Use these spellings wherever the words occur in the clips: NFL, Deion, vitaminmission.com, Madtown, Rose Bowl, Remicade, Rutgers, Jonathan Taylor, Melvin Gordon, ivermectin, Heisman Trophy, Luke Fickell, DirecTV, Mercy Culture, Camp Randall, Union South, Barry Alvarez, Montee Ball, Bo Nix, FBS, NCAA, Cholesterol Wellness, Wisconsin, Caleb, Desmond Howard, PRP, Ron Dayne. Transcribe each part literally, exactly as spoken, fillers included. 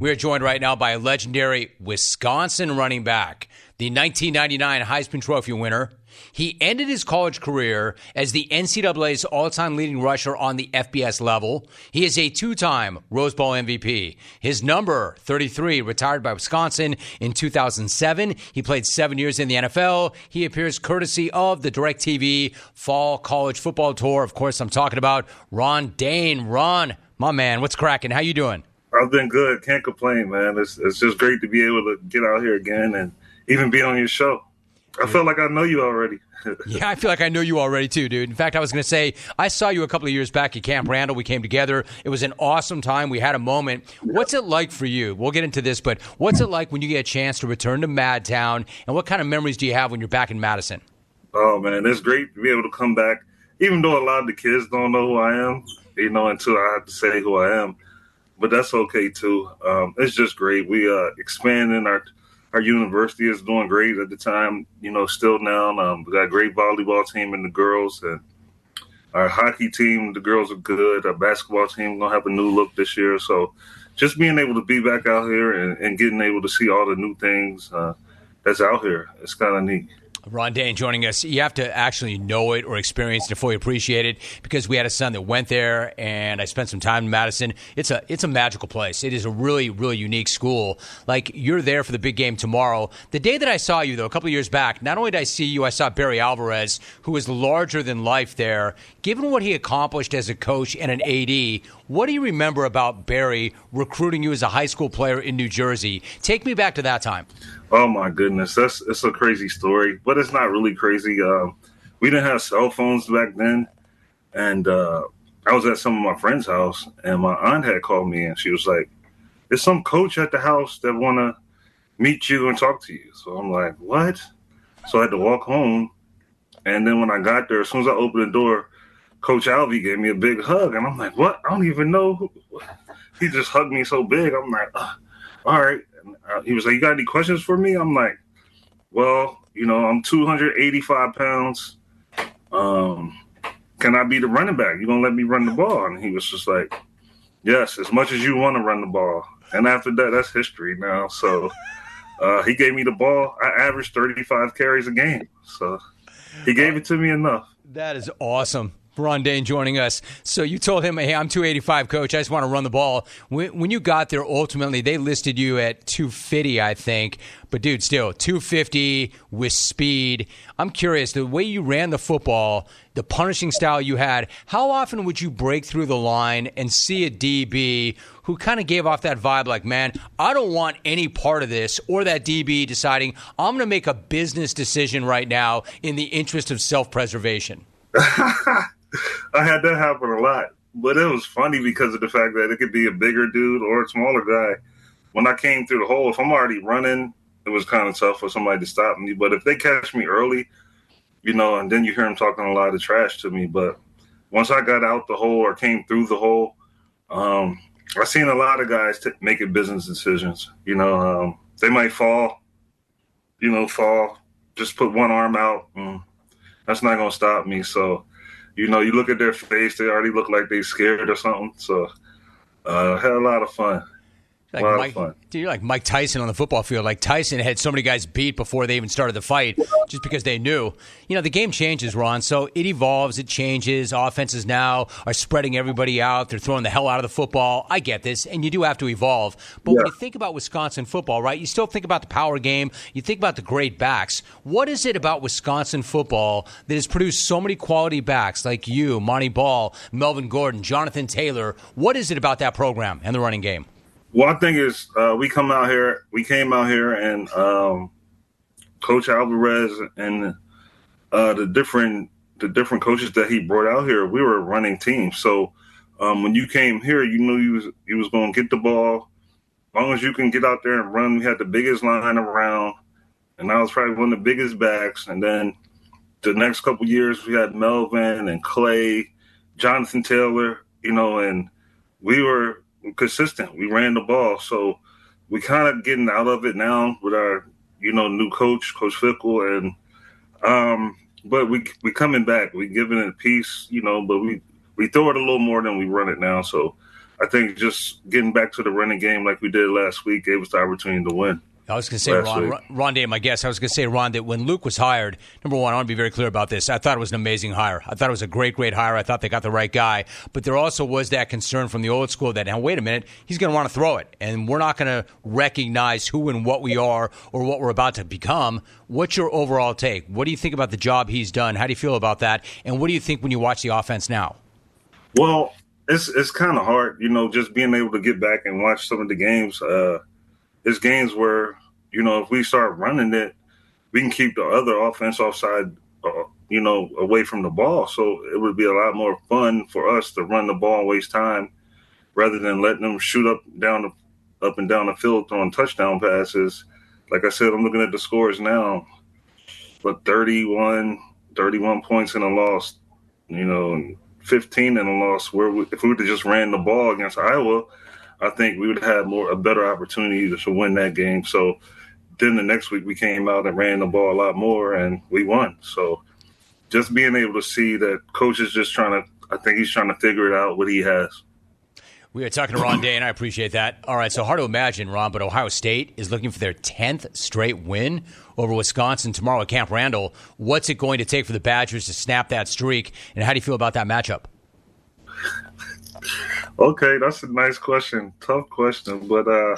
We are joined right now by a legendary Wisconsin running back, the nineteen ninety-nine Heisman Trophy winner. He ended his college career as the N C double A's all-time leading rusher on the F B S level. He is a two-time Rose Bowl M V P. His number, thirty-three, retired by Wisconsin in two thousand seven. He played seven years in the N F L. He appears courtesy of the DirecTV Fall College Football Tour. Of course, I'm talking about Ron Dayne. Ron, my man, what's cracking? How you doing? I've been good. Can't complain, man. It's, it's just great to be able to get out here again and even be on your show. I feel like I know you already. Yeah, I feel like I know you already too, dude. In fact, I was going to say, I saw you a couple of years back at Camp Randall. We came together. It was an awesome time. We had a moment. What's it like for you? We'll get into this, but what's it like when you get a chance to return to Madtown, and what kind of memories do you have when you're back in Madison? Oh, man, it's great to be able to come back, even though a lot of the kids don't know who I am, you know, until I have to say who I am. But that's okay, too. Um, it's just great. We uh, expanding our – Our university is doing great at the time, you know, still now. Um, we got a great volleyball team in the girls, and our hockey team, the girls are good. Our basketball team going to have a new look this year. So just being able to be back out here and, and getting able to see all the new things uh, that's out here, it's kind of neat. Ron Dayne joining us. You have to actually know it or experience it to fully appreciate it, because we had a son that went there, and I spent some time in Madison. It's a it's a magical place. It is a really, really unique school. Like, you're there for the big game tomorrow. The day that I saw you, though, a couple of years back, not only did I see you, I saw Barry Alvarez, who is larger than life there. Given what he accomplished as a coach and an A D, what do you remember about Barry recruiting you as a high school player in New Jersey? Take me back to that time. Oh, my goodness. That's it's a crazy story, but it's not really crazy. Um, we didn't have cell phones back then, and uh, I was at some of my friend's house, and my aunt had called me, and she was like, there's some coach at the house that want to meet you and talk to you. So I'm like, what? So I had to walk home, and then when I got there, as soon as I opened the door, Coach Alvey gave me a big hug, and I'm like, what? I don't even know. Who. He just hugged me so big. I'm like, oh, all right. He was like, you got any questions for me? I'm like, well, you know, I'm two hundred eighty-five pounds. Um, can I be the running back? You going to let me run the ball? And he was just like, yes, as much as you want to run the ball. And after that, that's history now. So uh, he gave me the ball. I averaged thirty-five carries a game. So he gave it to me enough. That is awesome. Ron Dayne joining us. So you told him, hey, I'm two eighty-five, Coach. I just want to run the ball. When, when you got there, ultimately, they listed you at two fifty, I think. But, dude, still, two fifty with speed. I'm curious, the way you ran the football, the punishing style you had, how often would you break through the line and see a D B who kind of gave off that vibe like, man, I don't want any part of this, or that D B deciding I'm going to make a business decision right now in the interest of self-preservation? I had that happen a lot, but it was funny because of the fact that it could be a bigger dude or a smaller guy. When I came through the hole, if I'm already running, it was kind of tough for somebody to stop me. But if they catch me early, you know, and then you hear them talking a lot of trash to me. But once I got out the hole or came through the hole, um, I seen a lot of guys t- making business decisions. You know, um, they might fall, you know, fall, just put one arm out. And that's not going to stop me. So, you know, you look at their face, they already look like they scared or something. So uh had a lot of fun. Like a lot Mike, of fun. Dude, you're like Mike Tyson on the football field. Like Tyson had so many guys beat before they even started the fight just because they knew. You know, the game changes, Ron. So it evolves. It changes. Offenses now are spreading everybody out. They're throwing the hell out of the football. I get this. And you do have to evolve. But yeah. When you think about Wisconsin football, right, you still think about the power game. You think about the great backs. What is it about Wisconsin football that has produced so many quality backs like you, Montee Ball, Melvin Gordon, Jonathan Taylor? What is it about that program and the running game? One thing is uh, we come out here, we came out here, and um, Coach Alvarez and uh, the different the different coaches that he brought out here, we were a running team. So um, when you came here, you knew you was you was going to get the ball. As long as you can get out there and run, we had the biggest line around, and I was probably one of the biggest backs. And then the next couple years, we had Melvin and Clay, Jonathan Taylor, you know, and we were – consistent. We ran the ball. So we kind of getting out of it now with our, you know, new coach, Coach Fickell. And, um, but we, we coming back, we giving it a piece, you know, but we, we throw it a little more than we run it now. So I think just getting back to the running game like we did last week gave us the opportunity to win. I was going to say, Ron, Ron, Ron Dayne, my guest, I was going to say, Ron, that when Luke was hired, number one, I want to be very clear about this. I thought it was an amazing hire. I thought it was a great, great hire. I thought they got the right guy. But there also was that concern from the old school that, now, wait a minute, he's going to want to throw it. And we're not going to recognize who and what we are or what we're about to become. What's your overall take? What do you think about the job he's done? How do you feel about that? And what do you think when you watch the offense now? Well, it's it's kind of hard, you know, just being able to get back and watch some of the games. Uh, it's games where, you know, if we start running it, we can keep the other offense offside, uh, you know, away from the ball. So it would be a lot more fun for us to run the ball and waste time rather than letting them shoot up down the, up and down the field throwing touchdown passes. Like I said, I'm looking at the scores now, but thirty-one, thirty-one points in a loss, you know, and fifteen in a loss. Where we, if we would have just ran the ball against Iowa, I think we would have more a better opportunity to win that game. So then the next week we came out and ran the ball a lot more and we won. So just being able to see that coach is just trying to, I think he's trying to figure it out what he has. We are talking to Ron Dayne, and I appreciate that. All right, so hard to imagine, Ron, but Ohio State is looking for their tenth straight win over Wisconsin tomorrow at Camp Randall. What's it going to take for the Badgers to snap that streak, and how do you feel about that matchup? Okay, that's a nice question. Tough question, but uh,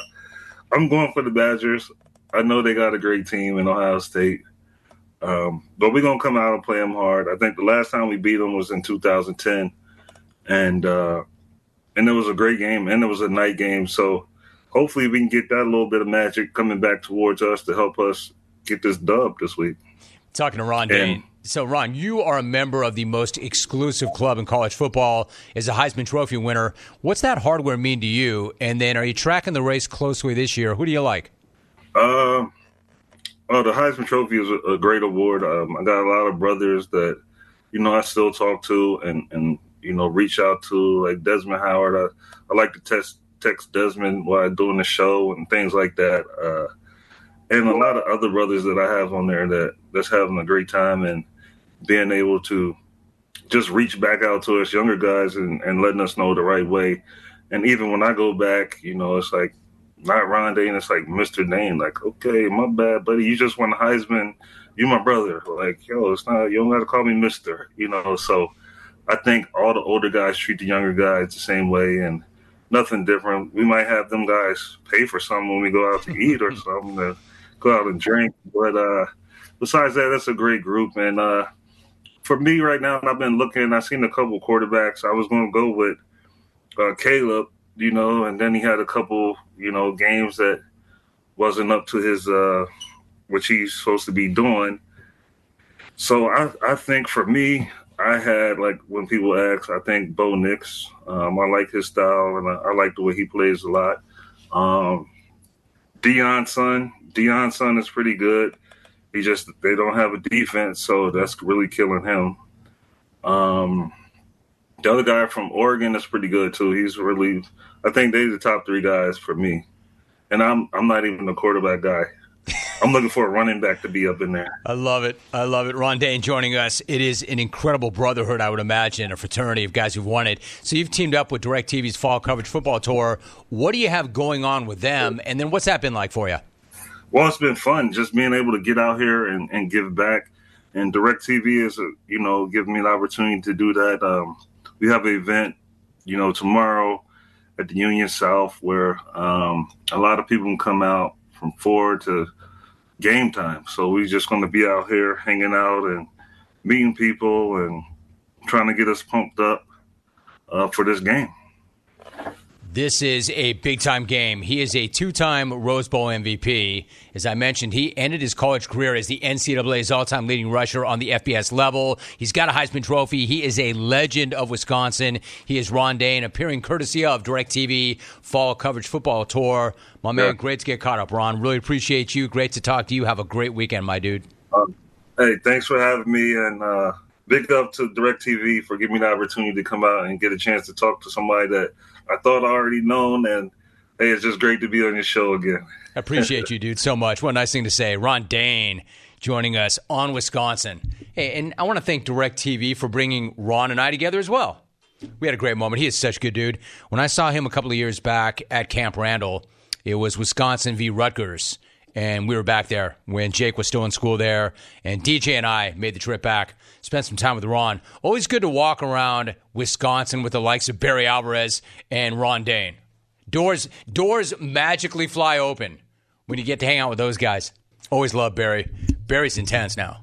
I'm going for the Badgers. I know they got a great team in Ohio State, um, but we're going to come out and play them hard. I think the last time we beat them was in two thousand ten, and uh, and it was a great game, and it was a night game. So hopefully we can get that little bit of magic coming back towards us to help us get this dub this week. Talking to Ron Dayne. So, Ron, you are a member of the most exclusive club in college football as a Heisman Trophy winner. What's that hardware mean to you? And then are you tracking the race closely this year? Who do you like? Uh, oh, the Heisman Trophy is a, a great award. Um, I got a lot of brothers that, you know, I still talk to and, and you know, reach out to, like Desmond Howard. I, I like to text, text Desmond while I'm doing the show and things like that. Uh, and a lot of other brothers that I have on there that, that's having a great time and being able to just reach back out to us younger guys and, and letting us know the right way. And even when I go back, you know, it's like not Ron Dayne, it's like Mister Dayne. Like, okay, my bad, buddy. You just won the Heisman. You my brother. Like, yo, it's not, you don't got to call me Mister, you know. So I think all the older guys treat the younger guys the same way and nothing different. We might have them guys pay for something when we go out to eat or something to go out and drink. But uh, besides that, that's a great group. And, uh, for me right now, I've been looking. I've seen a couple quarterbacks. I was going to go with uh, Caleb, you know, and then he had a couple, you know, games that wasn't up to his uh, what he's supposed to be doing. So I, I think for me, I had, like, when people ask, I think Bo Nix. Um, I like his style, and I, I like the way he plays a lot. Um, Deion's son. Deion's son is pretty good. He just, they don't have a defense, so that's really killing him. Um, the other guy from Oregon is pretty good too. He's really, I think they're the top three guys for me. And I'm, I'm not even a quarterback guy. I'm looking for a running back to be up in there. I love it. I love it. Ron Dayne joining us. It is an incredible brotherhood, I would imagine, a fraternity of guys who've won it. So you've teamed up with DirecTV's Fall Coverage Football Tour. What do you have going on with them? And then what's that been like for you? Well, it's been fun just being able to get out here and, and give back. And DirecTV is, a, you know, giving me the opportunity to do that. Um, we have an event, you know, tomorrow at the Union South where um, a lot of people can come out from four to game time. So we're just going to be out here hanging out and meeting people and trying to get us pumped up uh, for this game. This is a big-time game. He is a two-time Rose Bowl M V P. As I mentioned, he ended his college career as the N C double A's all-time leading rusher on the F B S level. He's got a Heisman Trophy. He is a legend of Wisconsin. He is Ron Dayne, appearing courtesy of DirecTV Fall Coverage Football Tour. My man, yeah. Great to get caught up, Ron. Really appreciate you. Great to talk to you. Have a great weekend, my dude. Um, hey, thanks for having me, and uh, big up to DirecTV for giving me the opportunity to come out and get a chance to talk to somebody that I thought I already known, and hey, it's just great to be on your show again. I appreciate you, dude, so much. What a nice thing to say. Ron Dayne joining us on Wisconsin. Hey, and I want to thank DirecTV for bringing Ron and I together as well. We had a great moment. He is such a good dude. When I saw him a couple of years back at Camp Randall, it was Wisconsin v. Rutgers, and we were back there when Jake was still in school there, and D J and I made the trip back, spent some time with Ron. Always good to walk around Wisconsin with the likes of Barry Alvarez and Ron Dayne. Doors, doors magically fly open when you get to hang out with those guys. Always love Barry. Barry's intense now.